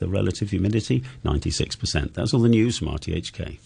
The relative humidity, 96%. That's all the news from RTHK.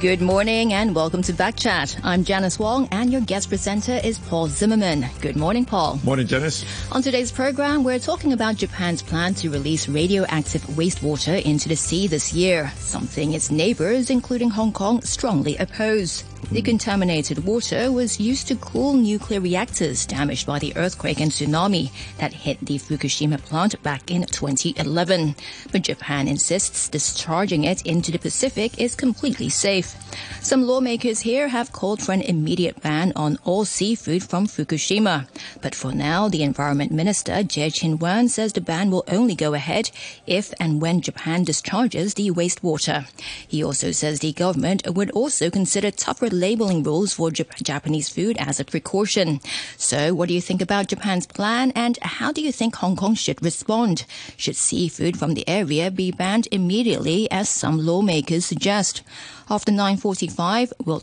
Good morning and welcome to Backchat. I'm Janice Wong and your guest presenter is Paul Zimmerman. Good morning, Paul. Morning, Janice. On today's program, we're talking about Japan's plan to release radioactive wastewater into the sea this year, something its neighbors, including Hong Kong, strongly oppose. The contaminated water was used to cool nuclear reactors damaged by the earthquake and tsunami that hit the Fukushima plant back in 2011. But Japan insists discharging it into the Pacific is completely safe. Some lawmakers here have called for an immediate ban on all seafood from Fukushima. But for now, the Environment Minister, Tse Chin-wan, says the ban will only go ahead if and when Japan discharges the wastewater. He also says the government would also consider tougher labeling rules for Japanese food as a precaution. So what do you think about Japan's plan and how do you think Hong Kong should respond? Should seafood from the area be banned immediately, as some lawmakers suggest? After 9:45, we'll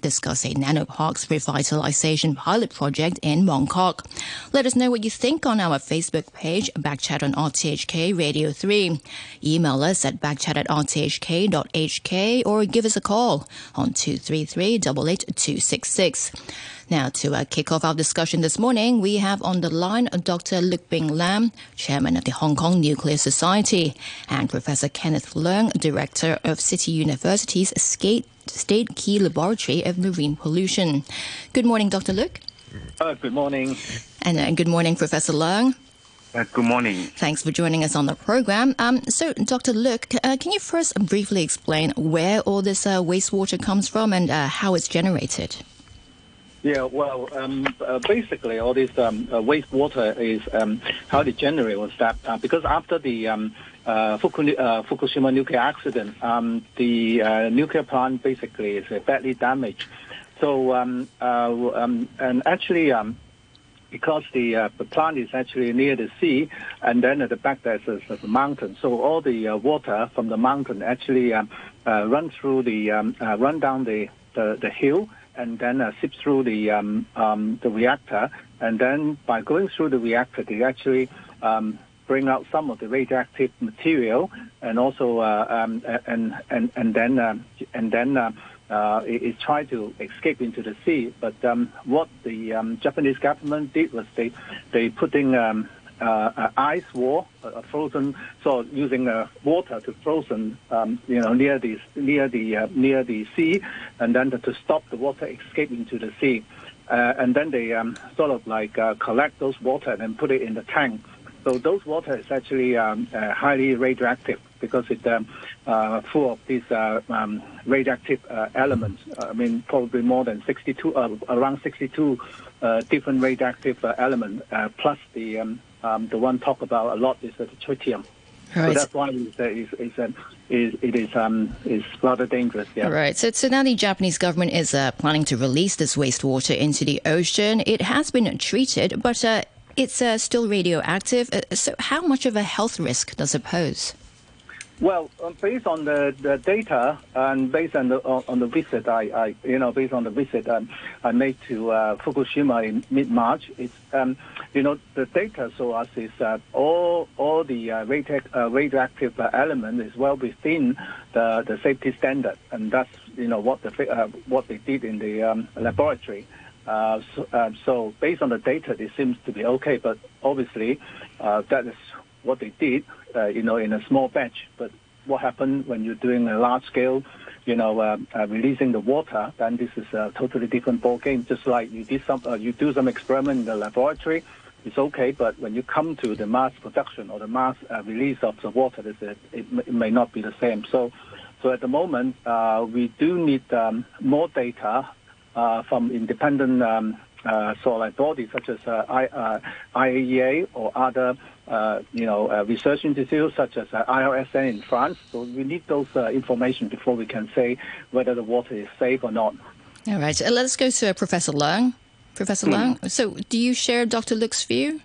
discuss a nanoparks revitalization pilot project in Mongkok. Let us know what you think on our Facebook page, Backchat on RTHK Radio 3. Email us at backchat@rthk.hk or give us a call on 233-88266. Now, to kick off our discussion this morning, we have on the line Dr. Luk Bing Lam, Chairman of the Hong Kong Nuclear Society, and Professor Kenneth Leung, Director of City University's State Key Laboratory of Marine Pollution. Good morning, Dr. Luk. Good morning. And good morning, Professor Leung. Good morning. Thanks for joining us on the program. So, Dr. Luk, can you first briefly explain where all this wastewater comes from and how it's generated? Yeah, well, basically all this wastewater is how they generate was that because after the Fukushima nuclear accident, the nuclear plant basically is badly damaged. So, and actually, because the plant is actually near the sea, and then at the back there's a mountain. So all the water from the mountain actually run down the hill, and then sip through the reactor, and then by going through the reactor, they actually bring out some of the radioactive material, and also it tried to escape into the sea. But what the Japanese government did was they put in an ice wall, frozen, so using water to frozen, near the sea, and then to stop the water escaping to the sea, and then they collect those water and then put it in the tank. So those water is actually highly radioactive because it's full of these radioactive elements. I mean, probably more than 62 different radioactive elements, plus the one talked about a lot is the tritium. Right. So that's why it is rather dangerous. Yeah. Right. So now the Japanese government is planning to release this wastewater into the ocean. It has been treated, but it's still radioactive. So how much of a health risk does it pose? Well, based on the data and based on the visit I made to Fukushima in mid-March, it's the data shows us is that all the radioactive element is well within the safety standard, and that's what they did in the laboratory. So based on the data, it seems to be okay, but obviously that is what they did, in a small batch. But what happened when you're doing a large scale, releasing the water? Then this is a totally different ball game. Just like you do some experiment in the laboratory, it's okay. But when you come to the mass production or the mass release of the water, it may not be the same. So at the moment, we do need more data from independent solid bodies such as IAEA or other research institutes such as IRSN in France. So we need those information before we can say whether the water is safe or not. All right. Let's go to Professor Leung. Professor Leung, so do you share Dr. Luk's view?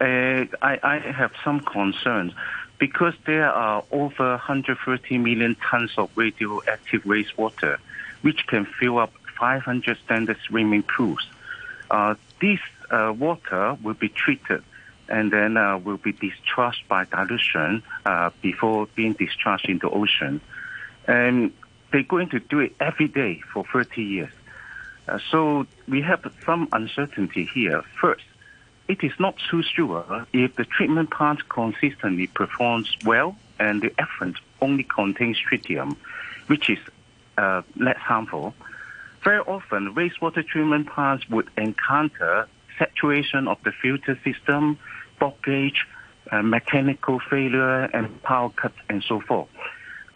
I have some concerns because there are over 130 million tons of radioactive wastewater, which can fill up 500 standard swimming pools. This water will be treated and then will be discharged by dilution before being discharged into the ocean. And they're going to do it every day for 30 years. So we have some uncertainty here. First, it is not too sure if the treatment plant consistently performs well and the effluent only contains tritium, which is less harmful. Very often, wastewater treatment plants would encounter saturation of the filter system, blockage, mechanical failure, and power cuts, and so forth.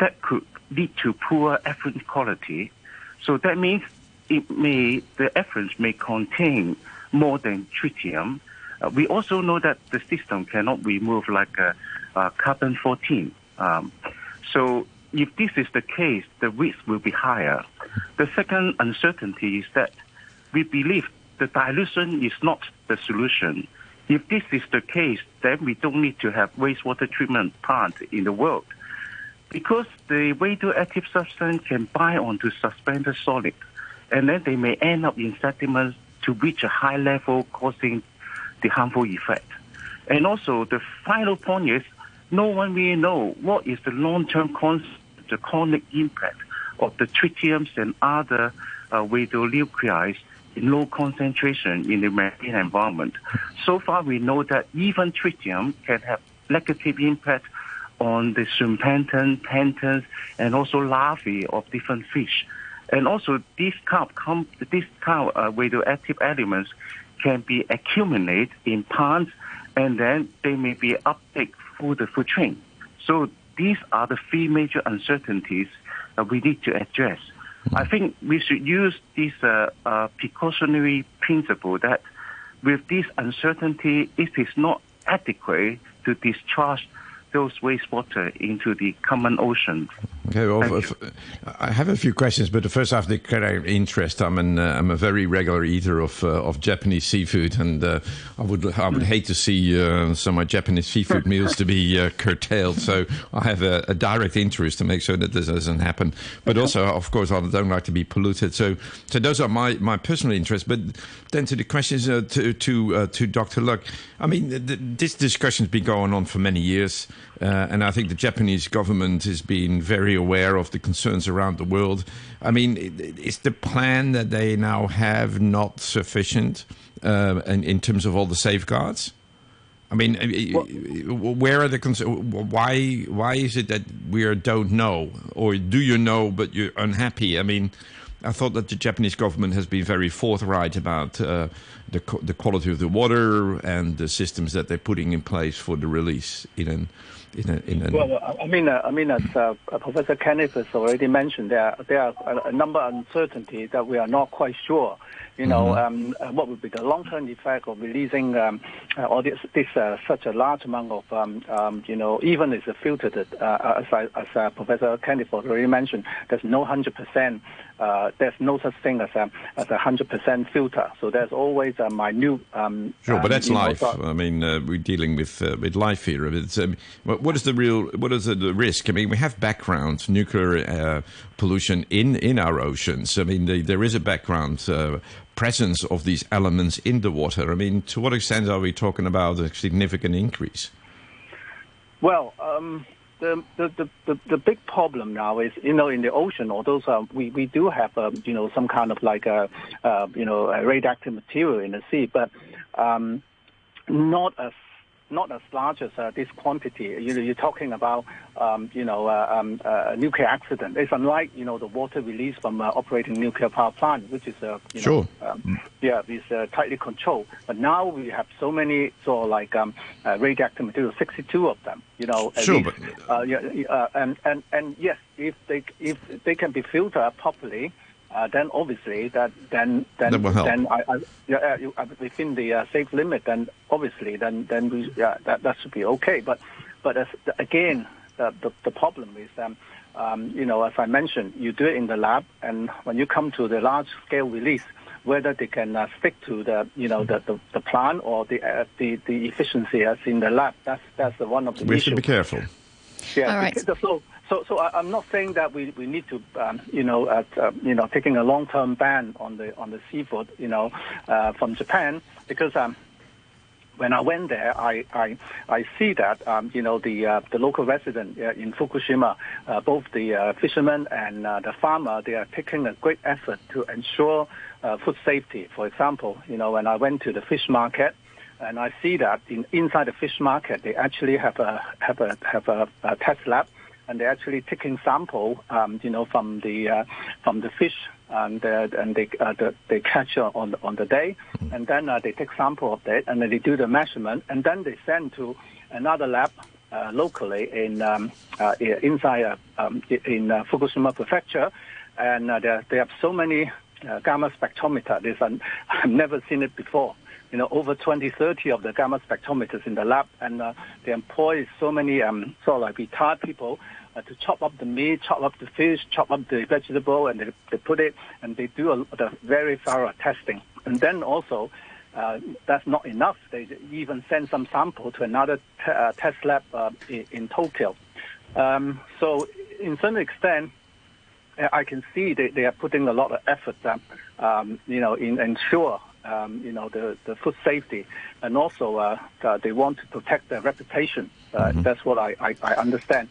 That could lead to poor effluent quality. So that means the effluent may contain more than tritium. We also know that the system cannot remove like carbon-14. So if this is the case, the risk will be higher. The second uncertainty is that we believe the dilution is not the solution. If this is the case, then we don't need to have wastewater treatment plants in the world, because the radioactive substance can bind onto suspended solids, and then they may end up in sediments to reach a high level, causing the harmful effect. And also, the final point is, no one really knows what is the long-term chronic impact of the tritiums and other radionuclides in low concentration in the marine environment. So far, we know that even tritium can have negative impact on the symplankton, planktons, and also larvae of different fish. And also, these kind of radioactive elements can be accumulated in plants, and then they may be uptake through the food chain. So these are the three major uncertainties that we need to address. I think we should use this precautionary principle that with this uncertainty, it is not adequate to discharge those wastewater into the common ocean. Okay, well, I have a few questions, but first I have to declare interest. I'm a very regular eater of Japanese seafood, and I would hate to see some of my Japanese seafood meals to be curtailed. So I have a direct interest to make sure that this doesn't happen. But also, of course, I don't like to be polluted. So those are my personal interests. But then to the questions to Dr. Leung. I mean, this discussion's been going on for many years. And I think the Japanese government has been very aware of the concerns around the world. I mean, is the plan that they now have not sufficient in terms of all the safeguards? I mean, where are the concerns? Why is it that we don't know? Or do you know, but you're unhappy? I mean, I thought that the Japanese government has been very forthright about the quality of the water and the systems that they're putting in place for the release as Professor Kenneth has already mentioned, there are a number of uncertainties that we are not quite sure. You know, what would be the long-term effect of releasing such a large amount of, even if it's filtered, as Professor Kenneth already mentioned, there's no 100%. There's no such thing as a 100% filter. So there's always a minute. Sure, but that's life. I mean, we're dealing with life here. It's, what is the risk? I mean, we have background nuclear pollution in our oceans. I mean, there is a background presence of these elements in the water. I mean, to what extent are we talking about a significant increase? Well, The big problem now is, you know, in the ocean, although we do have, some kind of like a radioactive material in the sea, but not as large as this quantity. You're talking about, a nuclear accident. It's unlike, the water released from operating nuclear power plant, which is, tightly controlled. But now we have so many, radioactive materials, 62 of them, at least. And yes, if they can be filtered properly, then obviously that will help. Within the safe limit, then obviously that should be okay. But again, the problem is as I mentioned, you do it in the lab, and when you come to the large scale release, whether they can stick to the plan or the efficiency as in the lab, that's one of the issues. We should be careful. Yeah. All right. So So I'm not saying that we need to, taking a long-term ban on the seafood, from Japan, because when I went there, I see that the local resident in Fukushima, both the fishermen and the farmer, they are taking a great effort to ensure food safety. For example, when I went to the fish market, and I see that inside the fish market, they actually have a test lab, and they're actually taking sample, from the fish. And they catch on the day, and then they take sample of that, and then they do the measurement, and then they send to another lab locally inside Fukushima prefecture, and they have so many gamma spectrometer. This I've never seen it before. Over 20, 30 of the gamma spectrometers in the lab, and they employ so many retarded people to chop up the meat, chop up the fish, chop up the vegetable, and they put it, and they do a very thorough testing. And then also, that's not enough. They even send some sample to another test lab in Tokyo. So in some extent, I can see they are putting a lot of effort, in ensure the food safety, and also they want to protect their reputation. That's what I understand.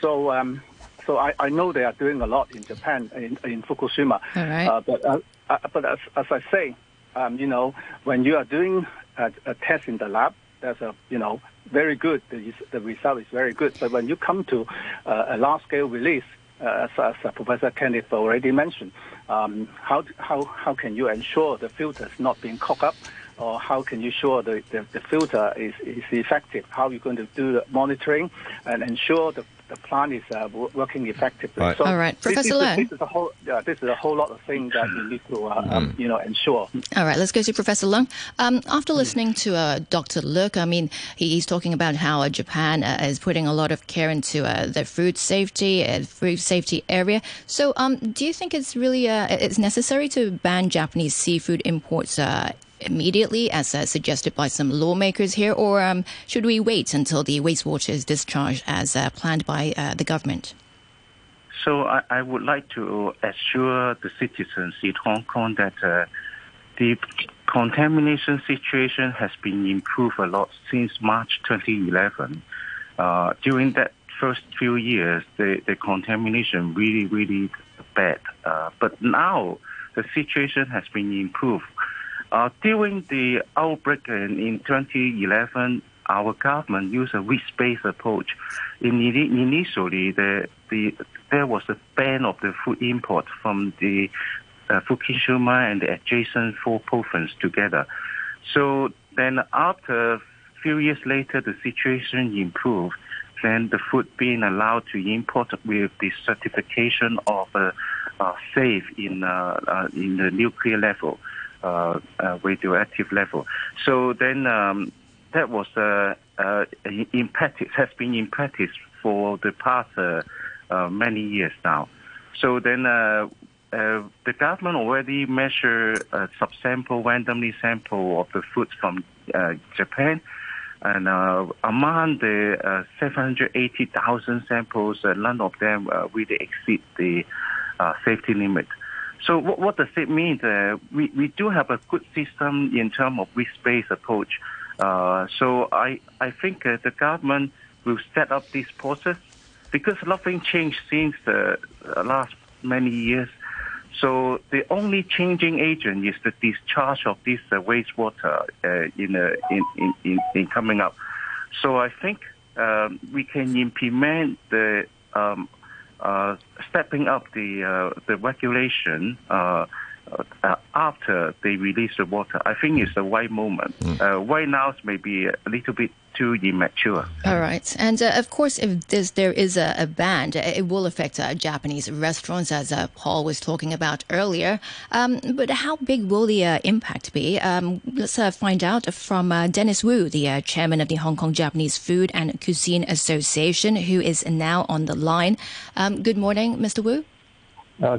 So I know they are doing a lot in Japan, in Fukushima. All right. But as I say, when you are doing a test in the lab, that's very good. The result is very good. But when you come to a large-scale release, as Professor Kenneth already mentioned, how can you ensure the filter is not being cocked up, or how can you ensure the filter is effective? How are you going to do the monitoring and ensure the plant is working effectively? Right. So all right, Professor Leung. This is a whole lot of things that we need to, ensure. All right, let's go to Professor Leung. After listening to Dr. Luk, I mean, he's talking about how Japan is putting a lot of care into the food safety area. So, do you think it's really it's necessary to ban Japanese seafood imports immediately, as suggested by some lawmakers here, or should we wait until the wastewater is discharged as planned by the government? So I would like to assure the citizens in Hong Kong that the contamination situation has been improved a lot since March 2011. During that first few years, the contamination really, really bad. But now the situation has been improved. During the outbreak in 2011, our government used a risk-based approach. Initially, there was a ban of the food import from the Fukushima and the adjacent 4 provinces together. So then after a few years later, the situation improved. Then the food being allowed to import with the certification of safe in the nuclear level. Radioactive level. So then that was impacted, has been impacted for the past many years now. So then the government already measured sub-sample, randomly sample of the food from Japan, and among the 780,000 samples, none of them really exceed the safety limit. So what does it mean? We do have a good system in terms of risk-based approach. So I think the government will set up this process, because nothing changed since the last many years. So the only changing agent is the discharge of this wastewater in coming up. So I think we can implement the stepping up the regulation after they release the water. I think it's the right moment. Right now, it may be a little bit too immature. All right. And, of course, if there is a ban, it will affect Japanese restaurants, as Paul was talking about earlier. But how big will the impact be? Let's find out from Dennis Wu, the chairman of the Hong Kong Japanese Food and Cuisine Association, who is now on the line. Good morning, Mr. Wu.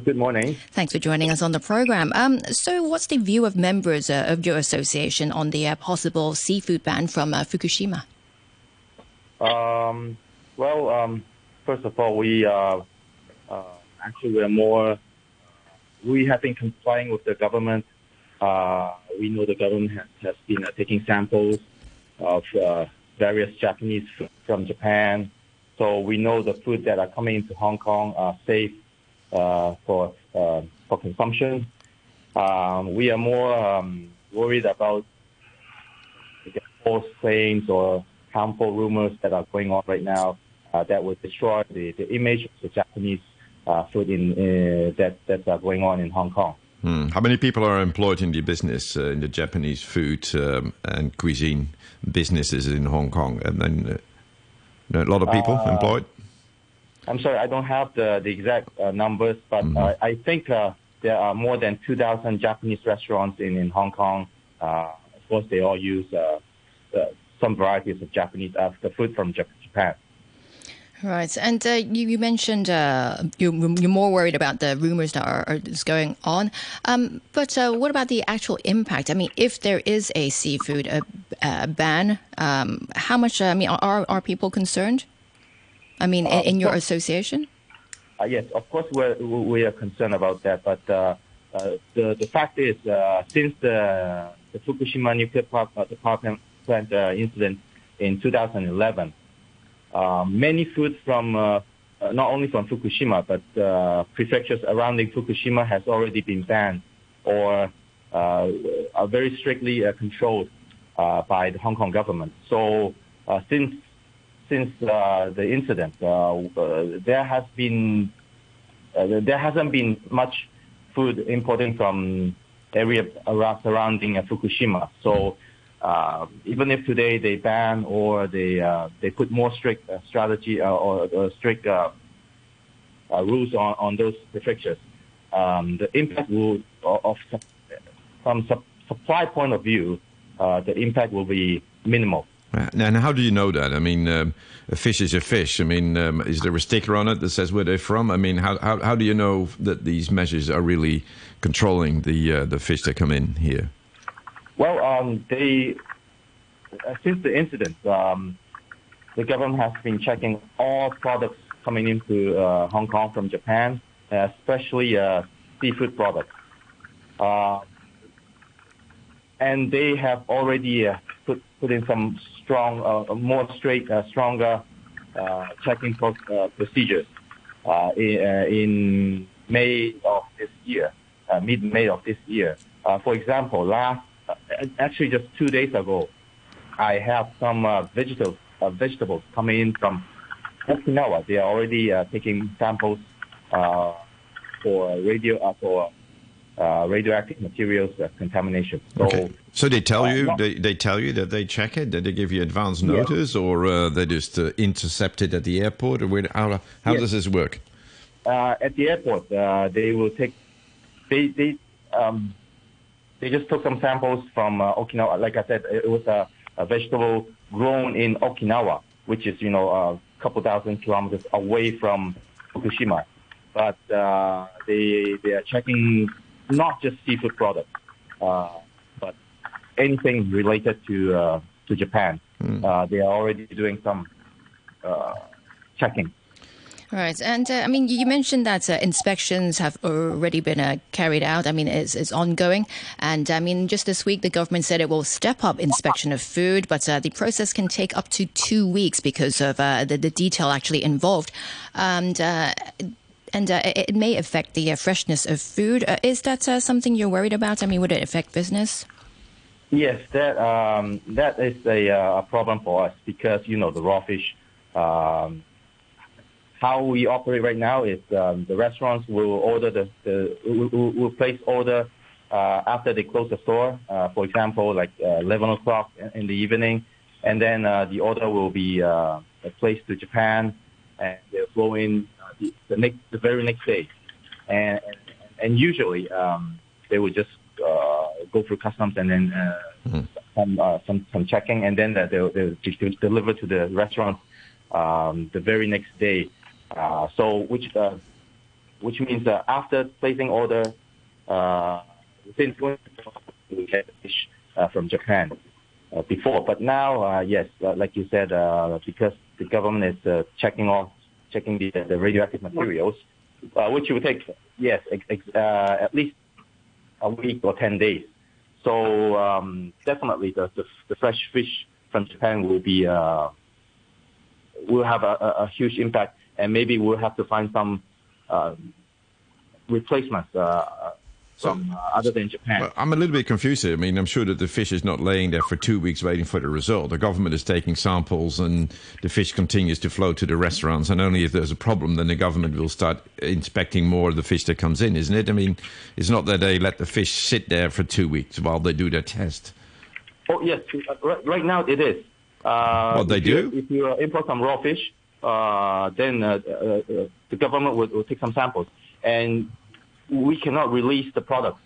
Good morning. Thanks for joining us on the program. So what's the view of members of your association on the possible seafood ban from Fukushima? Well, first of all, we have been complying with the government. We know the government has been taking samples of various Japanese food from Japan. So we know the food that are coming into Hong Kong are safe for consumption. We are more worried about false claims or harmful rumors that are going on right now that would destroy the image of the Japanese food that are going on in Hong Kong. How many people are employed in the business, in the Japanese food and cuisine businesses in Hong Kong? And then a lot of people employed? I'm sorry, I don't have the exact numbers, but I think there are more than 2,000 Japanese restaurants in Hong Kong. Of course, they all use some varieties of Japanese the food from Japan. Right. And you mentioned you're more worried about the rumors that are going on. But what about the actual impact? I mean, if there is a seafood ban, how much, are people concerned? I mean, in your association? Yes, of course, we are concerned about that. But the fact is, since the Fukushima nuclear plant incident in 2011, many foods from not only from Fukushima but prefectures surrounding Fukushima has already been banned or are very strictly controlled by the Hong Kong government. So since the incident, there hasn't been much food imported from area surrounding Fukushima. So. Even if today they ban or they put more strict strategy or strict rules on those prefectures, the impact will from supply point of view, the impact will be minimal. And how do you know that? I mean, a fish is a fish. I mean, is there a sticker on it that says where they're from? I mean, how do you know that these measures are really controlling the fish that come in here? Well, since the incident, the government has been checking all products coming into Hong Kong from Japan, especially seafood products. And they have already put in some stronger checking procedures in May of this year, mid-May of this year. For example, actually, just 2 days ago, I have some vegetables coming in from Okinawa. They are already taking samples for radioactive materials contamination. So, okay. So they tell you they tell you that they check it, that they give you advance notice, or they just intercept it at the airport? Or how does this work? At the airport, they will take They just took some samples from Okinawa. Like I said, it was a vegetable grown in Okinawa, which is, a couple thousand kilometers away from Fukushima. But they are checking not just seafood products, but anything related to Japan. They are already doing some checking. Right. And, you mentioned that inspections have already been carried out. I mean, it's ongoing. And, just this week, the government said it will step up inspection of food, but the process can take up to 2 weeks because of the detail actually involved. And it may affect the freshness of food. Is that something you're worried about? I mean, would it affect business? Yes, that is a problem for us because, the raw fish... how we operate right now is the restaurants will order will place order after they close the store. For example, like 11 o'clock in the evening, and then the order will be placed to Japan, and they'll flow in the very next day. And usually they will just go through customs and then some checking, and then they'll deliver to the restaurant the very next day. Which means after placing order, since we had fish from Japan before, but now, yes, like you said, because the government is checking off checking the radioactive materials, which would take, yes, at least a week or 10 days. So definitely the fresh fish from Japan will have a huge impact, and maybe we'll have to find some replacements from other than Japan. Well, I'm a little bit confused here. I mean, I'm sure that the fish is not laying there for 2 weeks waiting for the result. The government is taking samples and the fish continues to flow to the restaurants, and only if there's a problem then the government will start inspecting more of the fish that comes in, isn't it? I mean, it's not that they let the fish sit there for 2 weeks while they do their test. Oh, yes. Right now it is. If you import some raw fish, then the government will take some samples. And we cannot release the products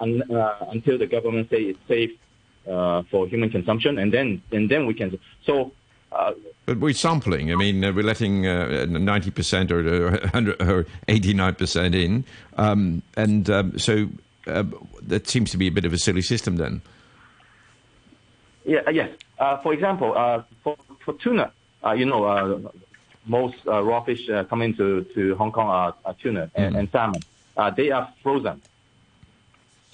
until the government say it's safe for human consumption, and then we can. So, but we're sampling. I mean, we're letting 90% or 89% in, so that seems to be a bit of a silly system then. Yeah. Yes. For example, for tuna, most raw fish coming to Hong Kong are tuna and salmon. They are frozen.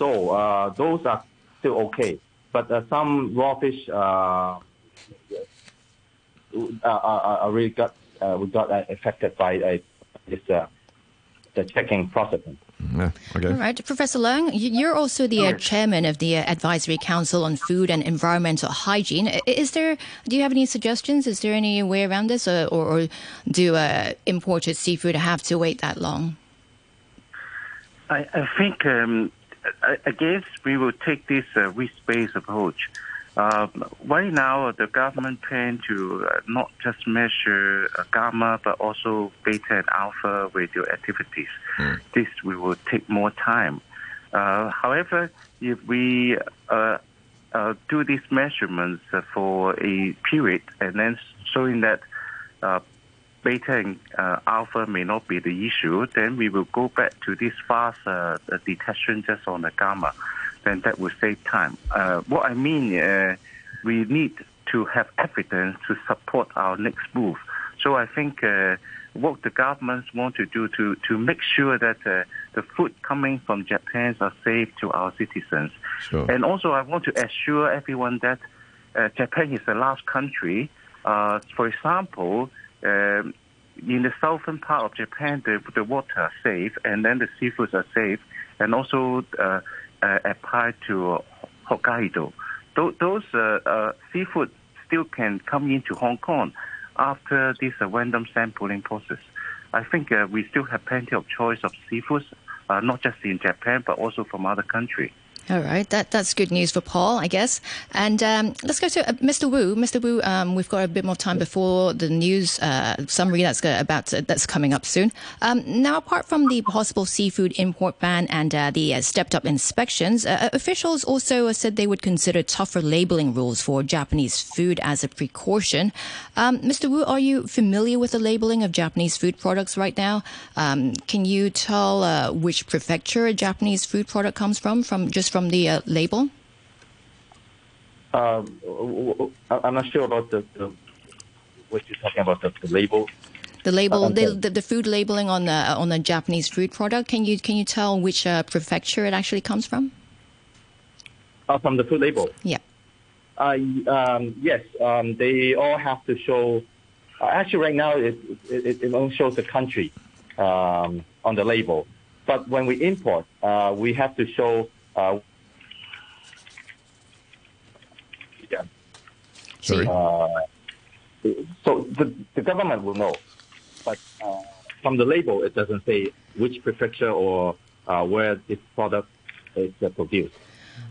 So those are still okay. But some raw fish really got affected by this the checking process. Yeah, okay. All right. Professor Leung, you're also the chairman of the Advisory Council on Food and Environmental Hygiene. Do you have any suggestions? Is there any way around this, or do imported seafood have to wait that long? I think, I guess we will take this risk-based approach. Right now, the government plan to not just measure gamma, but also beta and alpha radioactivities. This will take more time. However, if we do these measurements for a period and then showing that beta and alpha may not be the issue, then we will go back to this fast detection just on the gamma. Then that will save time. What I mean, we need to have evidence to support our next move. So I think what the governments want to do to make sure that the food coming from Japan are safe to our citizens. Sure. And also I want to assure everyone that Japan is the last country. For example, in the southern part of Japan, the water are safe, and then the seafoods are safe, and also applied to Hokkaido. Those seafood still can come into Hong Kong after this random sampling process. I think we still have plenty of choice of seafoods, not just in Japan, but also from other countries. All right, that's good news for Paul, I guess. And let's go to Mr. Wu. Mr. Wu, we've got a bit more time before the news summary that's coming up soon. Now, apart from the possible seafood import ban and the stepped-up inspections, officials also said they would consider tougher labeling rules for Japanese food as a precaution. Mr. Wu, are you familiar with the labeling of Japanese food products right now? Can you tell which prefecture a Japanese food product comes from the label? I'm not sure about what you're talking about, the label. The label, the food labeling on a Japanese food product. Can you tell which prefecture it actually comes from? From the food label. Yeah. Yes. They all have to show. Actually, right now it only shows the country on the label. But when we import, we have to show. Yeah. Sorry. So the government will know, but from the label it doesn't say which prefecture or where this product is produced.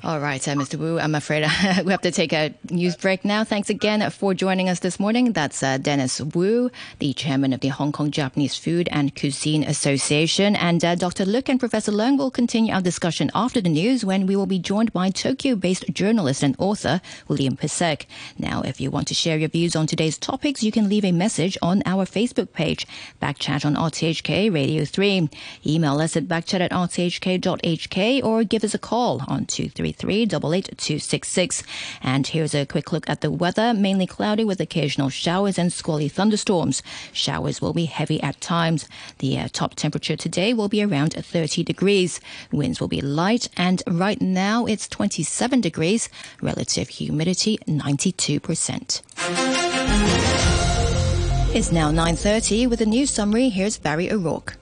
All right, Mr. Wu, I'm afraid we have to take a news break now. Thanks again for joining us this morning. That's Dennis Wu, the chairman of the Hong Kong Japanese Food and Cuisine Association. And Dr. Luk and Professor Leung will continue our discussion after the news, when we will be joined by Tokyo-based journalist and author William Pesek. Now, if you want to share your views on today's topics, you can leave a message on our Facebook page, Backchat on RTHK Radio 3. Email us at backchat@rthk.hk or give us a call on 2 533-88266. And here's a quick look at the weather. Mainly cloudy with occasional showers and squally thunderstorms. Showers will be heavy at times. The top temperature today will be around 30 degrees. Winds will be light, and right now it's 27 degrees. Relative humidity 92%. It's now 9:30 with a news summary. Here's Barry O'Rourke.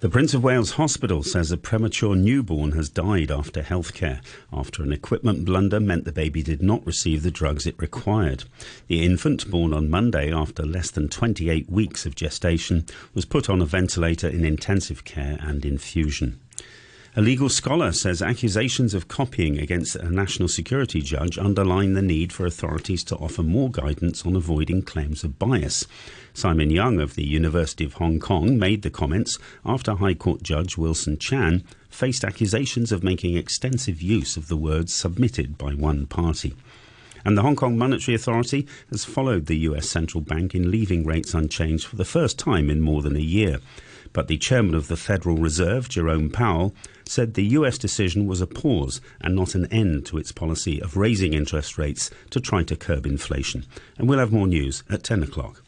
The Prince of Wales Hospital says a premature newborn has died after healthcare, after an equipment blunder meant the baby did not receive the drugs it required. The infant, born on Monday after less than 28 weeks of gestation, was put on a ventilator in intensive care and infusion. A legal scholar says accusations of copying against a national security judge underline the need for authorities to offer more guidance on avoiding claims of bias. Simon Young of the University of Hong Kong made the comments after High Court Judge Wilson Chan faced accusations of making extensive use of the words submitted by one party. And the Hong Kong Monetary Authority has followed the US Central Bank in leaving rates unchanged for the first time in more than a year. But the chairman of the Federal Reserve, Jerome Powell, said the US decision was a pause and not an end to its policy of raising interest rates to try to curb inflation. And we'll have more news at 10 o'clock.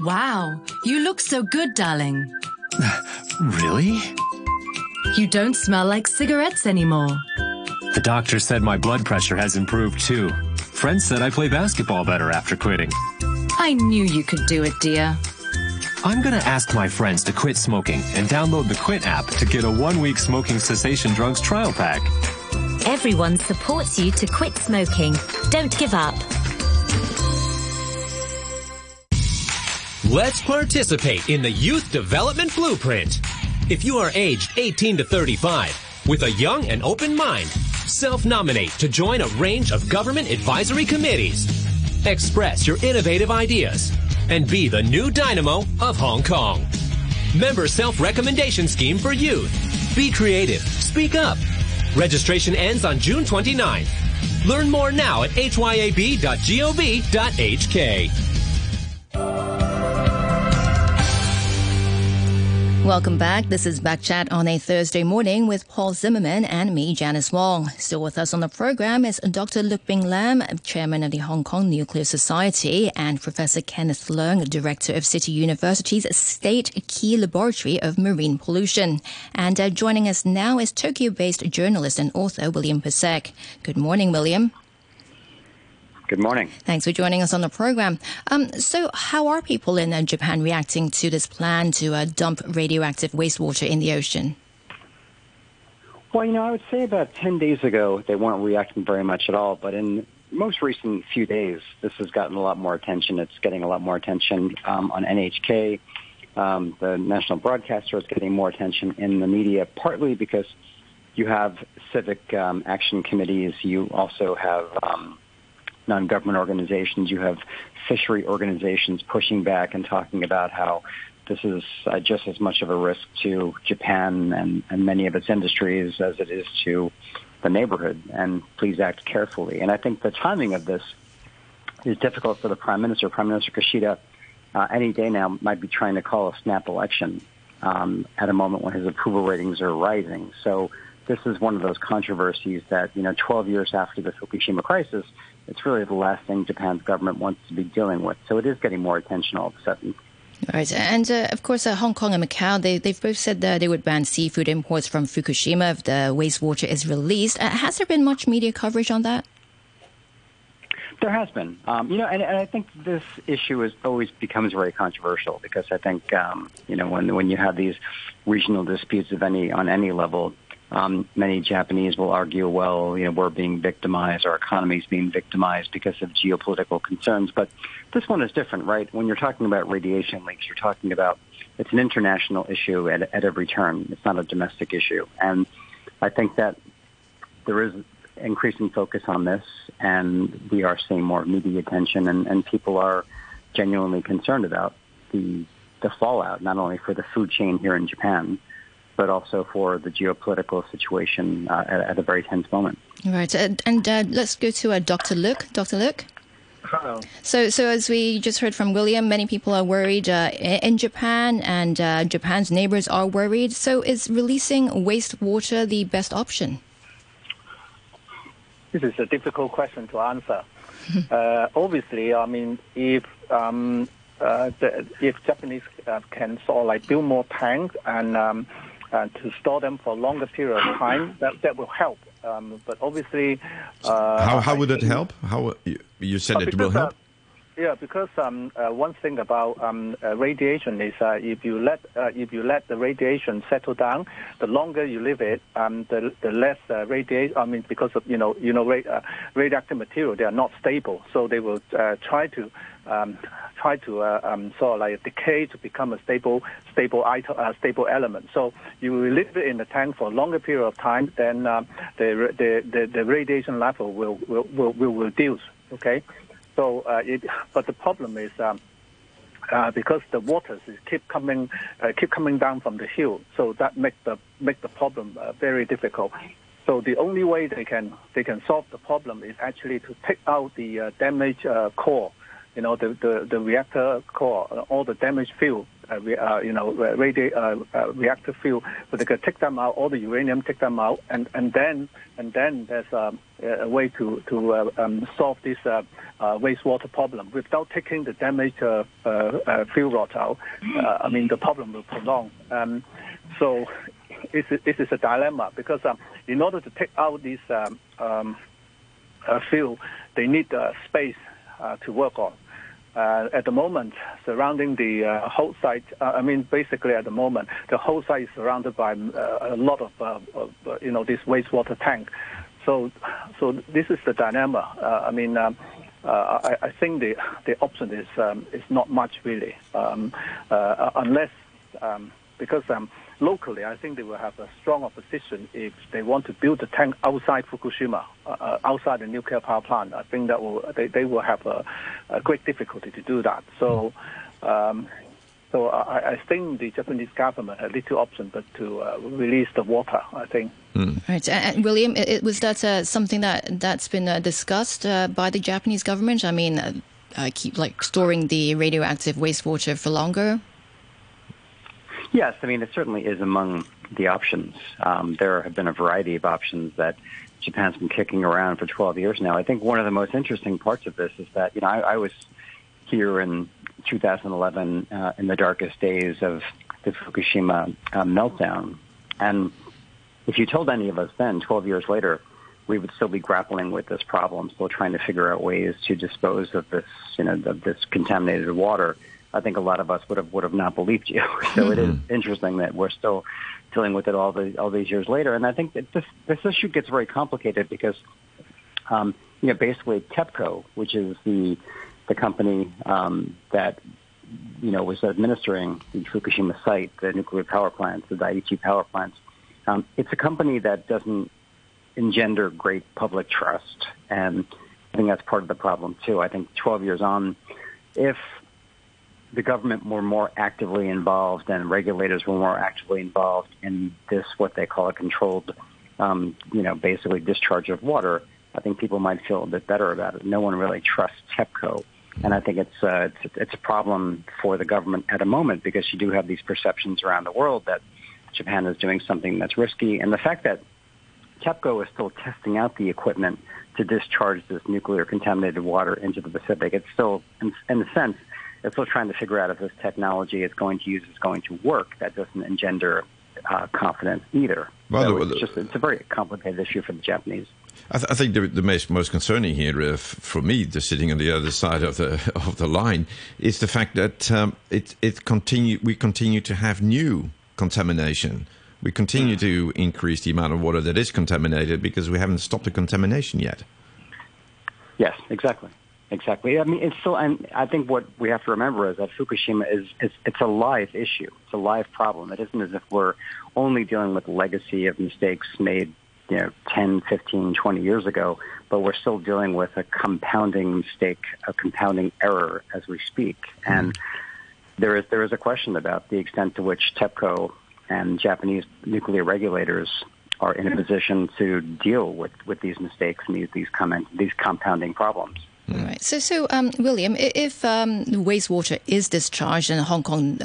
Wow, you look so good, darling. Really? You don't smell like cigarettes anymore. The doctor said my blood pressure has improved too. Friends said I play basketball better after quitting. I knew you could do it, dear. I'm going to ask my friends to quit smoking and download the Quit app to get a one-week smoking cessation drugs trial pack. Everyone supports you to quit smoking. Don't give up. Let's participate in the Youth Development Blueprint. If you are aged 18 to 35, with a young and open mind, self-nominate to join a range of government advisory committees. Express your innovative ideas and be the new dynamo of Hong Kong. Member Self-Recommendation Scheme for Youth. Be creative. Speak up. Registration ends on June 29th. Learn more now at hyab.gov.hk. Welcome back. This is Backchat on a Thursday morning with Paul Zimmerman and me, Janice Wong. Still with us on the program is Dr. Luk Bing Lam, Chairman of the Hong Kong Nuclear Society, and Professor Kenneth Leung, Director of City University's State Key Laboratory of Marine Pollution. And joining us now is Tokyo-based journalist and author William Pesek. Good morning, William. Good morning. Thanks for joining us on the program. So how are people in Japan reacting to this plan to dump radioactive wastewater in the ocean? Well, you know, I would say about 10 days ago, they weren't reacting very much at all. But in most recent few days, this has gotten a lot more attention. It's getting a lot more attention on NHK. The national broadcaster is getting more attention in the media, partly because you have civic action committees. You also have non-government organizations, you have fishery organizations pushing back and talking about how this is just as much of a risk to Japan and many of its industries as it is to the neighborhood, and please act carefully. And I think the timing of this is difficult for the Prime Minister. Prime Minister Kishida, any day now, might be trying to call a snap election at a moment when his approval ratings are rising. So this is one of those controversies that, you know, 12 years after the Fukushima crisis, it's really the last thing Japan's government wants to be dealing with. So it is getting more attention all of a sudden. Right. And, of course, Hong Kong and Macau, they've both said that they would ban seafood imports from Fukushima if the wastewater is released. Has there been much media coverage on that? There has been. You know, and I think this issue is always becomes very controversial because I think, you know, when you have these regional disputes of any level, many Japanese will argue, well, you know, we're being victimized, our economy's being victimized because of geopolitical concerns. But this one is different, right? When you're talking about radiation leaks, you're talking about it's an international issue at every turn. It's not a domestic issue. And I think that there is increasing focus on this, and we are seeing more media attention, and people are genuinely concerned about the fallout, not only for the food chain here in Japan, but also for the geopolitical situation at a very tense moment. Right. And let's go to Dr. Luk. Dr. Luk? Hello. So as we just heard from William, many people are worried in Japan, and Japan's neighbors are worried. So is releasing wastewater the best option? This is a difficult question to answer. Obviously, I mean, if Japanese can sort of like build more tanks and to store them for a longer period of time, that will help. But obviously, how would it help? How you said it will help? Yeah, because one thing about radiation is if you let the radiation settle down, the longer you leave it, the less radiation. I mean, because of radioactive material, they are not stable, so they will try to sort of like decay to become a stable item, stable element. So you will leave it in the tank for a longer period of time, then the radiation level will reduce. Okay. So, but the problem is because the waters keep coming down from the hill, so that make the problem very difficult. So the only way they can solve the problem is actually to take out the damaged core, you know, the reactor core, all the damaged fuel, reactor fuel. So they can take them out, all the uranium, take them out, and then there's a way to solve this wastewater problem without taking the damaged fuel rod out. I mean, the problem will prolong. So it is a dilemma because in order to take out this fuel, they need space to work on. At the moment, surrounding the whole site, basically at the moment, the whole site is surrounded by a lot of, this wastewater tank. So this is the dilemma. I think the option is not much really, unless because locally I think they will have a strong opposition if they want to build a tank outside Fukushima, outside the nuclear power plant. I think that they will have a great difficulty to do that. So. So I think the Japanese government had little option but to release the water, I think. Mm. Right. And William, was that something that's been discussed by the Japanese government? I mean, keep storing the radioactive wastewater for longer? Yes, I mean, it certainly is among the options. There have been a variety of options that Japan's been kicking around for 12 years now. I think one of the most interesting parts of this is that, you know, I was here in 2011, in the darkest days of the Fukushima meltdown. And if you told any of us then, 12 years later, we would still be grappling with this problem, still trying to figure out ways to dispose of this, you know, this contaminated water. I think a lot of us would have not believed you. So It is interesting that we're still dealing with it all these years later. And I think that this issue gets very complicated because, basically TEPCO, which is the company that, you know, was administering the Fukushima site, the nuclear power plants, the Daiichi power plants. It's a company that doesn't engender great public trust, and I think that's part of the problem too. I think 12 years on, if the government were more actively involved and regulators were more actively involved in this, what they call a controlled, basically discharge of water, I think people might feel a bit better about it. No one really trusts TEPCO. And I think it's a problem for the government at a moment because you do have these perceptions around the world that Japan is doing something that's risky. And the fact that TEPCO is still testing out the equipment to discharge this nuclear contaminated water into the Pacific, it's still, in a sense, it's still trying to figure out if this technology it's going to use is going to work. That doesn't engender confidence either. Well, so it's a very complicated issue for the Japanese. I think the most concerning here, for me, sitting on the other side of the line, is the fact that we continue to have new contamination. We continue to increase the amount of water that is contaminated because we haven't stopped the contamination yet. Yes, exactly. I mean, it's still, and I think what we have to remember is that Fukushima it's a live issue. It's a live problem. It isn't as if we're only dealing with the legacy of mistakes made, 10, 15, 20 years ago, but we're still dealing with a compounding mistake, a compounding error as we speak. And there is a question about the extent to which TEPCO and Japanese nuclear regulators are in a position to deal with these mistakes and these compounding problems. All right. So, William, if wastewater is discharged and Hong Kong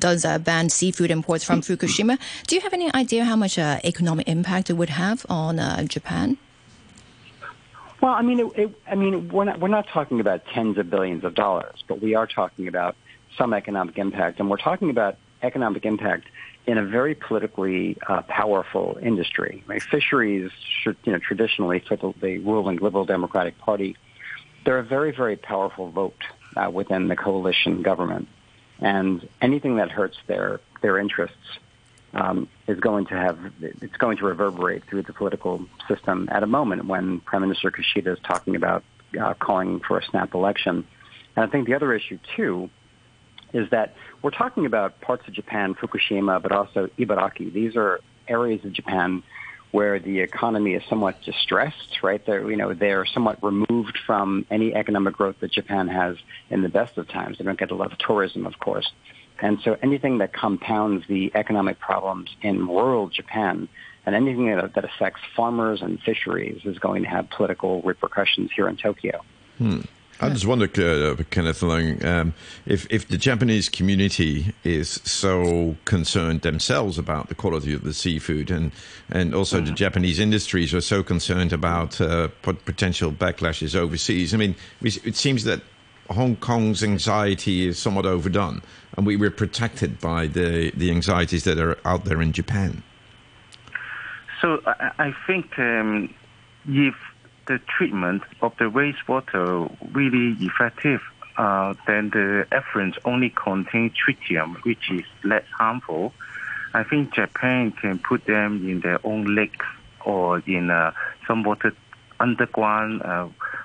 does ban seafood imports from Fukushima, do you have any idea how much economic impact it would have on Japan? Well, I mean, we're not talking about tens of billions of dollars, but we are talking about some economic impact, and we're talking about economic impact in a very politically powerful industry. I mean, fisheries should, traditionally for the ruling Liberal Democratic Party, they're a very, very powerful vote within the coalition government, and anything that hurts their interests is going to reverberate through the political system at a moment when Prime Minister Kishida is talking about calling for a snap election. And I think the other issue too is that we're talking about parts of Japan, Fukushima, but also Ibaraki. These are areas of Japan where the economy is somewhat distressed, right? They're somewhat removed from any economic growth that Japan has in the best of times. They don't get a lot of tourism, of course. And so anything that compounds the economic problems in rural Japan and anything that affects farmers and fisheries is going to have political repercussions here in Tokyo. I just wonder, Kenneth Leung, if the Japanese community is so concerned themselves about the quality of the seafood and also the Japanese industries are so concerned about potential backlashes overseas. I mean, it seems that Hong Kong's anxiety is somewhat overdone, and we were protected by the anxieties that are out there in Japan. So I think if the treatment of the wastewater really effective, then the effluent only contains tritium, which is less harmful. I think Japan can put them in their own lakes or in some underground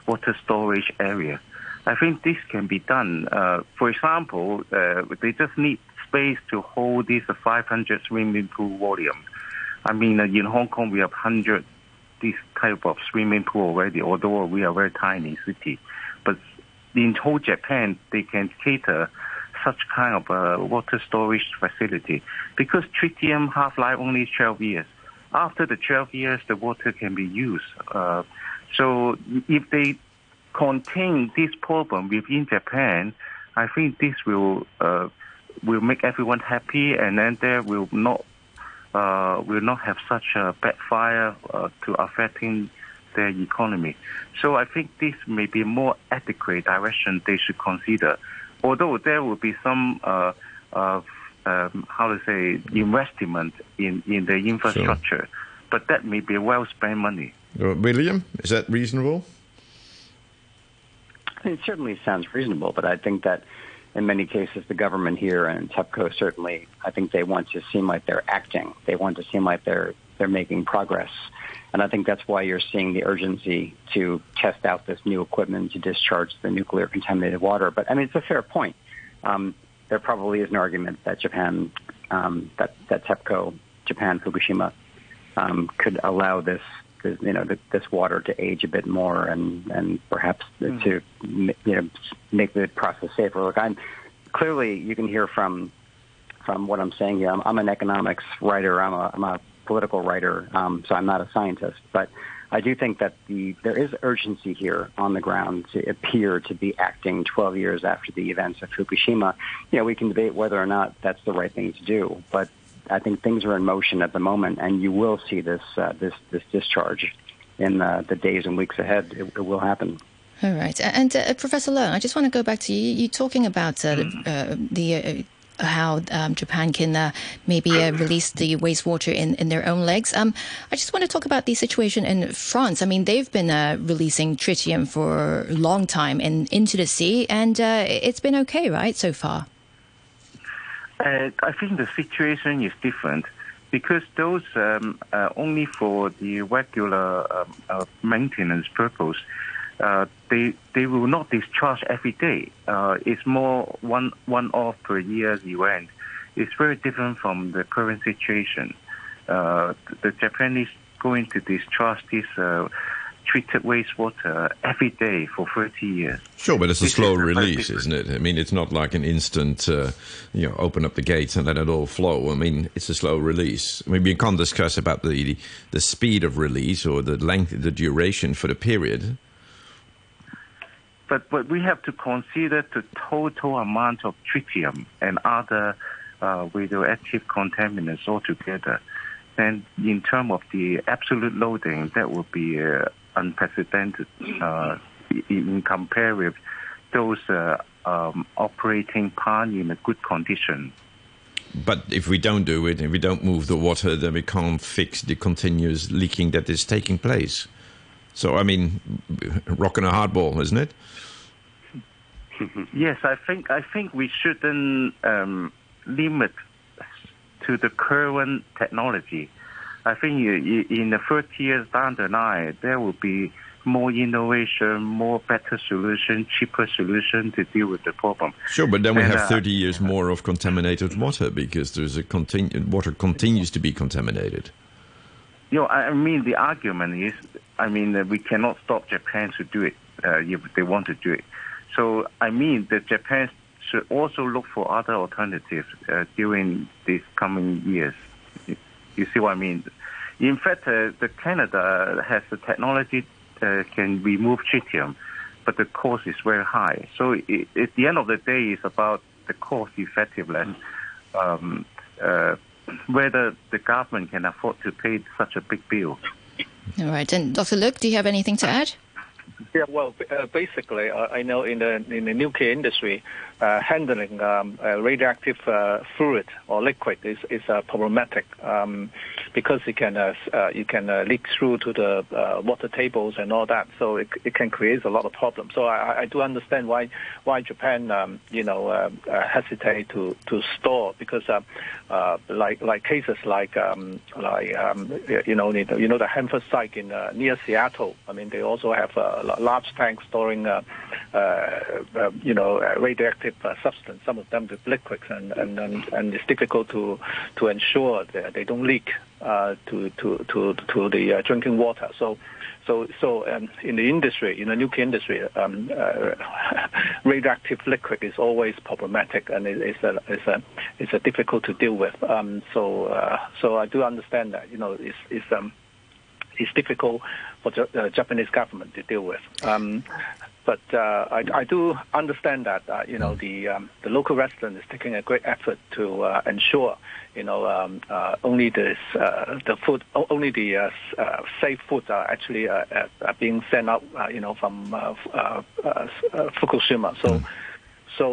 water storage area. I think this can be done. For example, they just need space to hold this 500 swimming pool volume. I mean, in Hong Kong, we have 100 this type of swimming pool already, although we are a very tiny city. But in whole Japan, they can cater such kind of water storage facility because tritium half-life only is 12 years. After the 12 years, the water can be used. So if they contain this problem within Japan, I think this will make everyone happy, and then there will not have such a backfire to affecting their economy. So I think this may be more adequate direction they should consider. Although there will be some investment in the infrastructure, sure. But that may be well spent money. William, is that reasonable? It certainly sounds reasonable, but I think that in many cases the government here and TEPCO certainly, I think they want to seem like they're acting. They want to seem like they're making progress. And I think that's why you're seeing the urgency to test out this new equipment to discharge the nuclear contaminated water. But, I mean, it's a fair point. There probably is an argument that Japan, that TEPCO, Japan, Fukushima, could allow this water to age a bit more and perhaps to make the process safer. Look, clearly you can hear from what I'm saying here. I'm an economics writer. I'm a political writer, so I'm not a scientist. But I do think that there is urgency here on the ground to appear to be acting 12 years after the events of Fukushima. We can debate whether or not that's the right thing to do, but I think things are in motion at the moment, and you will see this discharge in the days and weeks ahead. It will happen. All right. And Professor Leung, I just want to go back to you. You're talking about how Japan can maybe release the wastewater in their own lakes. I just want to talk about the situation in France. I mean, they've been releasing tritium for a long time into the sea, and it's been okay, right, so far? I think the situation is different because those only for the regular maintenance purpose, they will not discharge every day. It's more one-off per year event. It's very different from the current situation. The Japanese going to discharge this treated wastewater every day for 30 years. Sure, but it's a slow release, isn't it? I mean, it's not like an instant, open up the gates and let it all flow. I mean, it's a slow release. I mean, we can't discuss about the speed of release or the length, the duration for the period. But we have to consider the total amount of tritium and other radioactive contaminants altogether. And in terms of the absolute loading, that would be unprecedented in compare with those operating plant in a good condition. But if we don't do it, if we don't move the water, then we can't fix the continuous leaking that is taking place. So, I mean, rock and a hard ball, isn't it? Yes, I think we shouldn't limit to the current technology. I think in the 30 years down the line, there will be more innovation, more better solution, cheaper solution to deal with the problem. Sure, but then we have 30 years more of contaminated water because there's water continues to be contaminated. You know, I mean, the argument is, I mean, we cannot stop Japan to do it if they want to do it. So, I mean, that Japan should also look for other alternatives during these coming years. You see what I mean? In fact, the Canada has the technology can remove tritium, but the cost is very high. So at the end of the day, it's about the cost effectiveness, whether the government can afford to pay such a big bill. All right. And Dr. Luk, do you have anything to add? Yeah, well, basically, I know in the nuclear industry, handling radioactive fluid or liquid is problematic because you can leak through to the water tables and all that, so it can create a lot of problems. So I do understand why Japan hesitate to store because like cases like the Hanford site in near Seattle. I mean, they also have large tanks storing radioactive substance, some of them with liquids, and it's difficult to ensure that they don't leak to the drinking water. So in the industry, in the nuclear industry, radioactive liquid is always problematic, and it's difficult to deal with. So I do understand that it's difficult for the Japanese government to deal with. But I do understand that the local resident is taking a great effort to ensure only the safe food are actually being sent out from Fukushima. So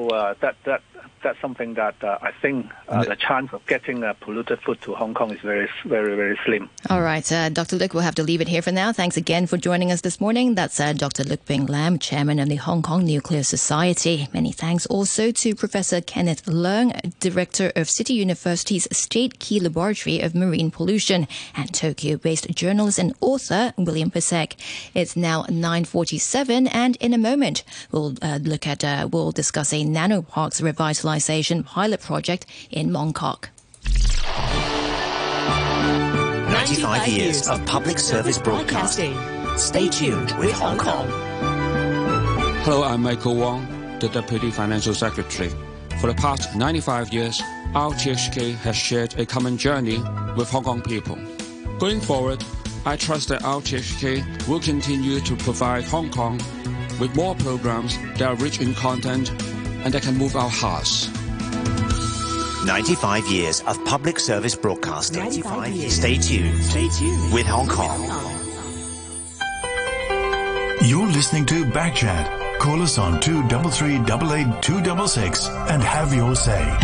that's something that I think the chance of getting polluted food to Hong Kong is very, very, very slim. All right. Dr. Luk, we'll have to leave it here for now. Thanks again for joining us this morning. That's Dr. Luk Bing Lam, Chairman of the Hong Kong Nuclear Society. Many thanks also to Professor Kenneth Leung, Director of City University's State Key Laboratory of Marine Pollution, and Tokyo-based journalist and author William Pesek. It's now 9:47, and in a moment we'll we'll discuss a nanoparks revitalization pilot project in Mong Kok. 95 years of public service broadcasting. Stay tuned with Hong Kong. Hello, I'm Michael Wong, the Deputy Financial Secretary. For the past 95 years, RTHK has shared a common journey with Hong Kong people. Going forward, I trust that RTHK will continue to provide Hong Kong with more programs that are rich in content and that can move our hearts. 95 years of public service broadcasting. 95 years. Stay tuned with Hong Kong. You're listening to Backchat. Call us on 233-88266 and have your say.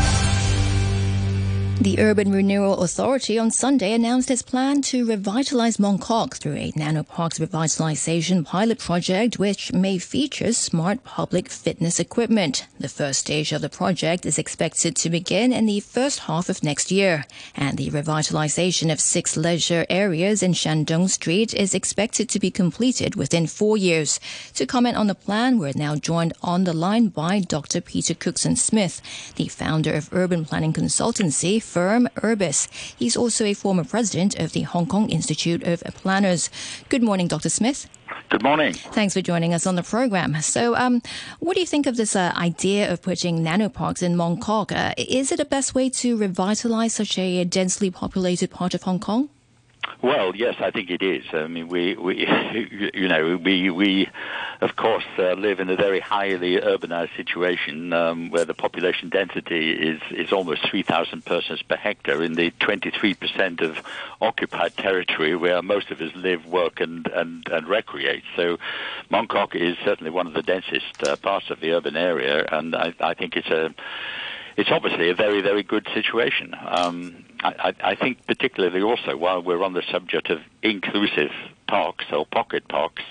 The Urban Renewal Authority on Sunday announced its plan to revitalise Mong Kok through a nanoparks revitalisation pilot project which may feature smart public fitness equipment. The first stage of the project is expected to begin in the first half of next year, and the revitalisation of 6 leisure areas in Shandong Street is expected to be completed within 4 years. To comment on the plan, we're now joined on the line by Dr. Peter Cookson-Smith, the founder of urban planning consultancy firm Urbis. He's also a former president of the Hong Kong Institute of Planners. Good morning, Dr. Smith. Good morning. Thanks for joining us on the program. So, what do you think of this idea of putting nanoparks in Mong Kok? Is it the best way to revitalize such a densely populated part of Hong Kong? Well, yes, I think it is. I mean, we of course, live in a very highly urbanized situation where the population density is almost 3,000 persons per hectare in the 23% of occupied territory where most of us live, work, and recreate. So Mong Kok is certainly one of the densest parts of the urban area, and I think it's obviously a very, very good situation. I think particularly also while we're on the subject of inclusive parks or pocket parks,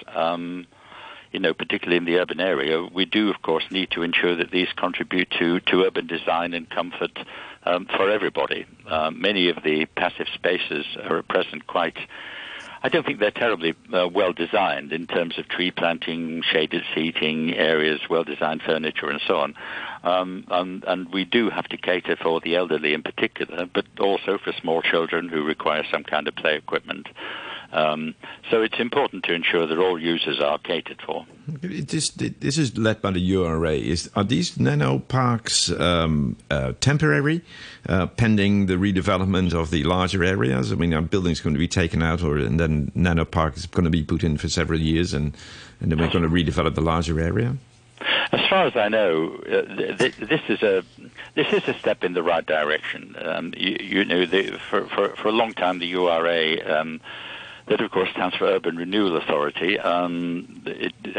particularly in the urban area, we do, of course, need to ensure that these contribute to urban design and comfort for everybody. Many of the passive spaces are at present quite... I don't think they're terribly well designed in terms of tree planting, shaded seating areas, well-designed furniture, and so on. And we do have to cater for the elderly in particular, but also for small children who require some kind of play equipment. So it's important to ensure that all users are catered for. This is led by the URA. Are these nano parks temporary, pending the redevelopment of the larger areas? I mean, our building's going to be taken out, and then nano park is going to be put in for several years, and then we're going to redevelop the larger area? As far as I know, this is a step in the right direction. For a long time, the URA. That, of course, stands for Urban Renewal Authority.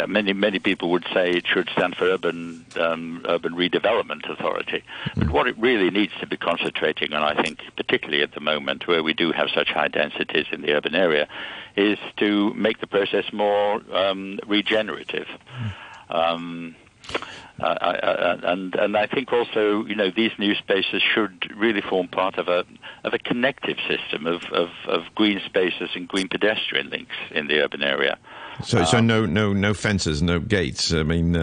Many people would say it should stand for Urban Redevelopment Authority. But what it really needs to be concentrating on, I think, particularly at the moment where we do have such high densities in the urban area, is to make the process more regenerative. And I think also, these new spaces should really form part of a connective system of green spaces and green pedestrian links in the urban area. So no fences, no gates. I mean,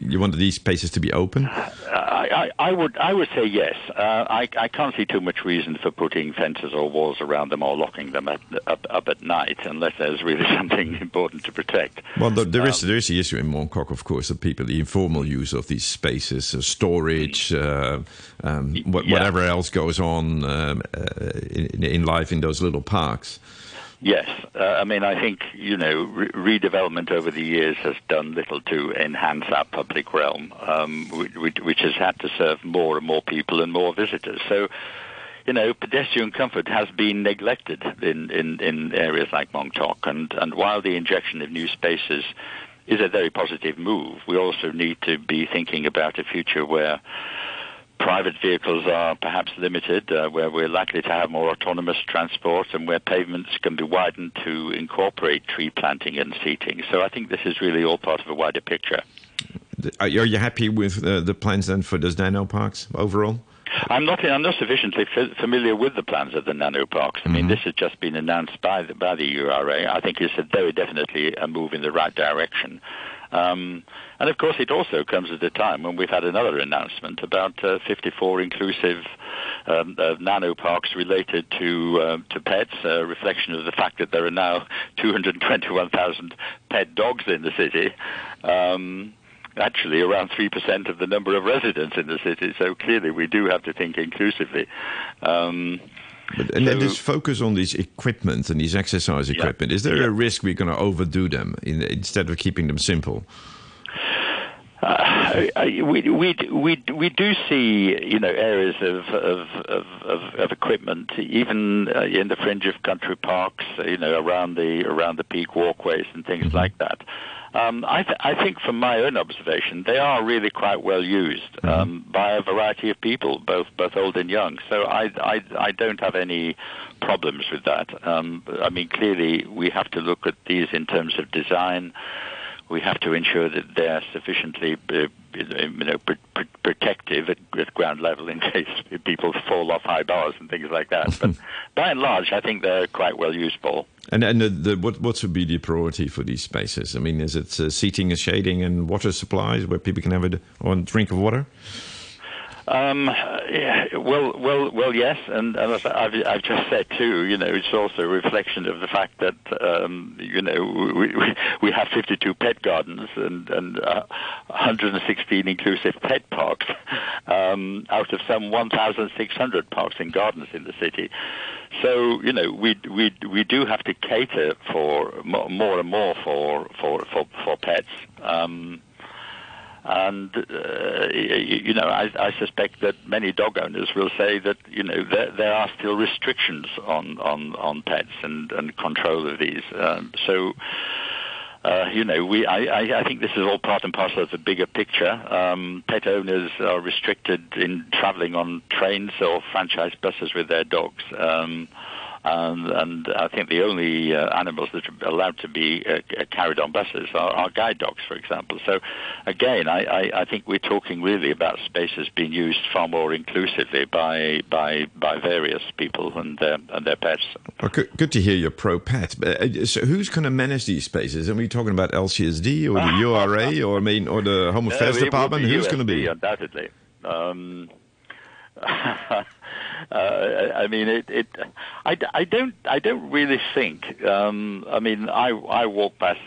you want these spaces to be open? I would say yes. I can't see too much reason for putting fences or walls around them or locking them up at night, unless there's really something important to protect. Well, there is the issue in Mong Kok, of course, of people, the informal use of these spaces, storage, whatever else goes on in life in those little parks. Yes. I mean, I think, redevelopment over the years has done little to enhance our public realm, which has had to serve more and more people and more visitors. So, pedestrian comfort has been neglected in areas like Mong Kok. And while the injection of new spaces is a very positive move, we also need to be thinking about a future where private vehicles are perhaps limited, where we're likely to have more autonomous transport, and where pavements can be widened to incorporate tree planting and seating. So I think this is really all part of a wider picture. Are you happy with the plans then for those nano parks overall? I'm not sufficiently familiar with the plans of the nano parks. I mean, this has just been announced by the URA. I think it's very definitely a move in the right direction. And of course, it also comes at a time when we've had another announcement about 54 inclusive nano parks related to pets, a reflection of the fact that there are now 221,000 pet dogs in the city. Actually around 3% of the number of residents in the city. So clearly we do have to think inclusively. But this focus on these equipment and these exercise equipment, is there a risk we're going to overdo them instead of keeping them simple? We do see, areas of equipment, even in the fringe of country parks, around the peak walkways and things like that. I think from my own observation, they are really quite well used by a variety of people, both old and young. So I don't have any problems with that. I mean, clearly we have to look at these in terms of design. We have to ensure that they're sufficiently protective at ground level in case people fall off high bars and things like that. But by and large, I think they're quite well usable. And what would be the priority for these spaces? I mean, is it seating and shading and water supplies where people can have a drink of water? Well, yes, and as I've just said too, you know, it's also a reflection of the fact that you know, we have 52 pet gardens and 116 inclusive pet parks out of some 1,600 parks and gardens in the city. So you know, we do have to cater for more and more for pets. And, you know, I suspect that many dog owners will say that, you know, there are still restrictions on pets and control of these. You know, I think this is all part and parcel of the bigger picture. Pet owners are restricted in traveling on trains or franchise buses with their dogs. And I think the only animals that are allowed to be carried on buses are guide dogs, for example. So, again, I think we're talking really about spaces being used far more inclusively by various people and their pets. Well, good to hear you're pro-pet. So who's going to manage these spaces? Are we talking about LCSD or the URA or the Home Affairs Department? Who's going to be? Undoubtedly. I mean, I don't really think. I mean, I walk past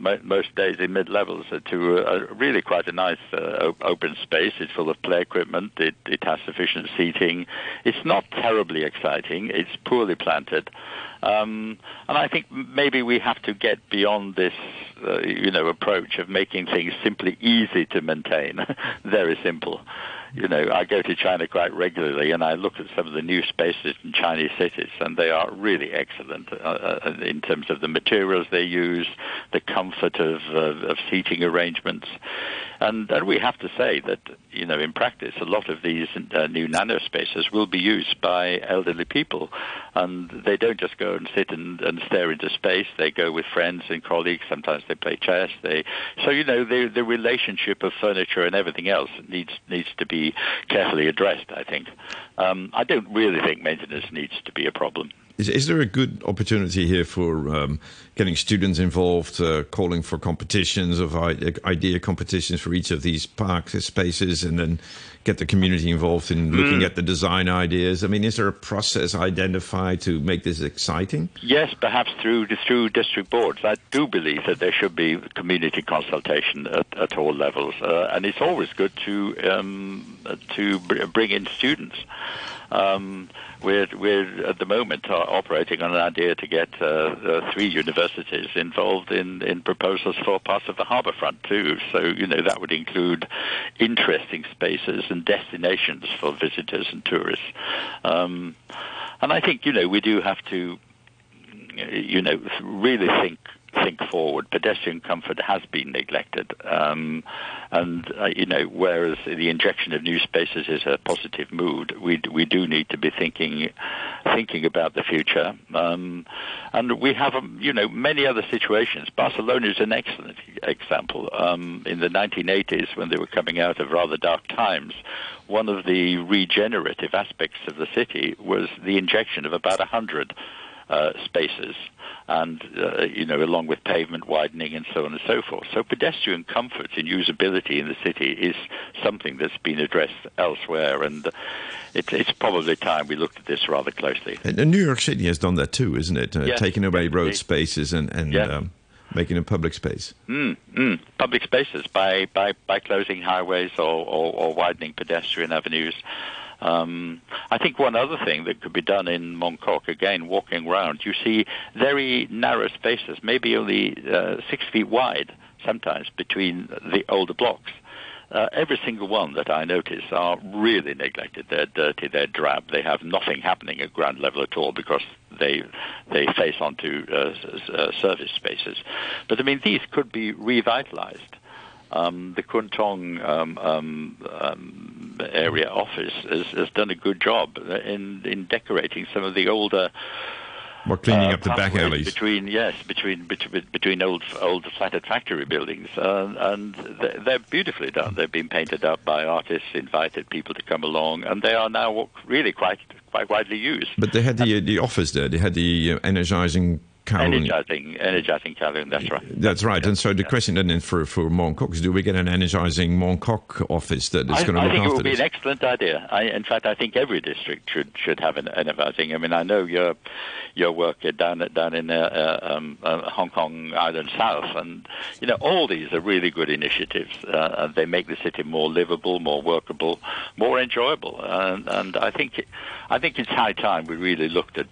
most days in mid-levels to a really quite a nice open space. It's full of play equipment. It has sufficient seating. It's not terribly exciting. It's poorly planted. And I think maybe we have to get beyond this, you know, approach of making things simply easy to maintain, very simple. You know, I go to China quite regularly, and I look at some of the new spaces in Chinese cities, and they are really excellent in terms of the materials they use, the comfort of seating arrangements. And we have to say that, you know, in practice, a lot of these new nano spaces will be used by elderly people, and they don't just go and sit and stare into space. They go with friends and colleagues. Sometimes they play chess. So, you know, the relationship of furniture and everything else needs to be carefully addressed, I think. I don't really think maintenance needs to be a problem. Is there a good opportunity here for getting students involved, calling for competitions of idea competitions for each of these parks spaces, and then get the community involved in looking at the design ideas? I mean, is there a process identified to make this exciting? Yes, perhaps through district boards. I do believe that there should be community consultation at all levels, and it's always good to bring in students. We're at the moment operating on an idea to get 3 universities involved in proposals for parts of the harbour front too. So, you know, that would include interesting spaces and destinations for visitors and tourists. And I think, you know, we do have to, you know, really think forward. Pedestrian comfort has been neglected, you know, whereas the injection of new spaces is a positive mood, we do need to be thinking about the future, and we have, you know, many other situations. Barcelona is an excellent example. In the 1980s, when they were coming out of rather dark times, one of the regenerative aspects of the city was the injection of about 100 spaces, and, you know, along with pavement widening and so on and so forth. So pedestrian comfort and usability in the city is something that's been addressed elsewhere, and it's probably time we looked at this rather closely. And New York City has done that too, isn't it? Yes, taking away road spaces and making them public space. Public spaces by closing highways or widening pedestrian avenues. I think one other thing that could be done in Mong Kok, again, walking around, you see very narrow spaces, maybe only 6 feet wide sometimes between the older blocks. Every single one that I notice are really neglected. They're dirty, they're drab, they have nothing happening at ground level at all because they face onto service spaces. But, I mean, these could be revitalized. The Kwun Tong area office has done a good job in decorating some of the older. More cleaning up the back alleys between old flatted factory buildings, and they're beautifully done. They've been painted up by artists, invited people to come along, and they are now really quite widely used. But they had the office there. They had the energizing Kowloon. Energising Kowloon, that's right. That's right. And so the question then for Mongkok is, do we get an energising Mongkok office that is going to look after this? I think it would be an excellent idea. In fact, I think every district should have an energising. I mean, I know your work down in Hong Kong Island South, and you know all these are really good initiatives. They make the city more livable, more workable, more enjoyable. And I think it's high time we really looked at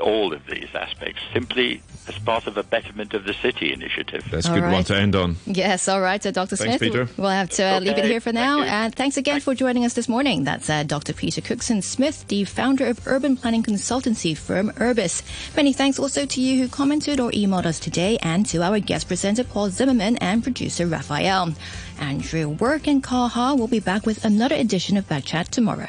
all of these aspects, simply as part of a betterment of the city initiative. That's a good one to end on. Yes, all right. So, Dr. Smith, Peter. We'll have to leave it here for now. And thanks again for joining us this morning. That's Dr. Peter Cookson-Smith, the founder of urban planning consultancy firm Urbis. Many thanks also to you who commented or emailed us today, and to our guest presenter Paul Zimmerman and producer Raphael. Andrew Work and Kaha will be back with another edition of Backchat tomorrow.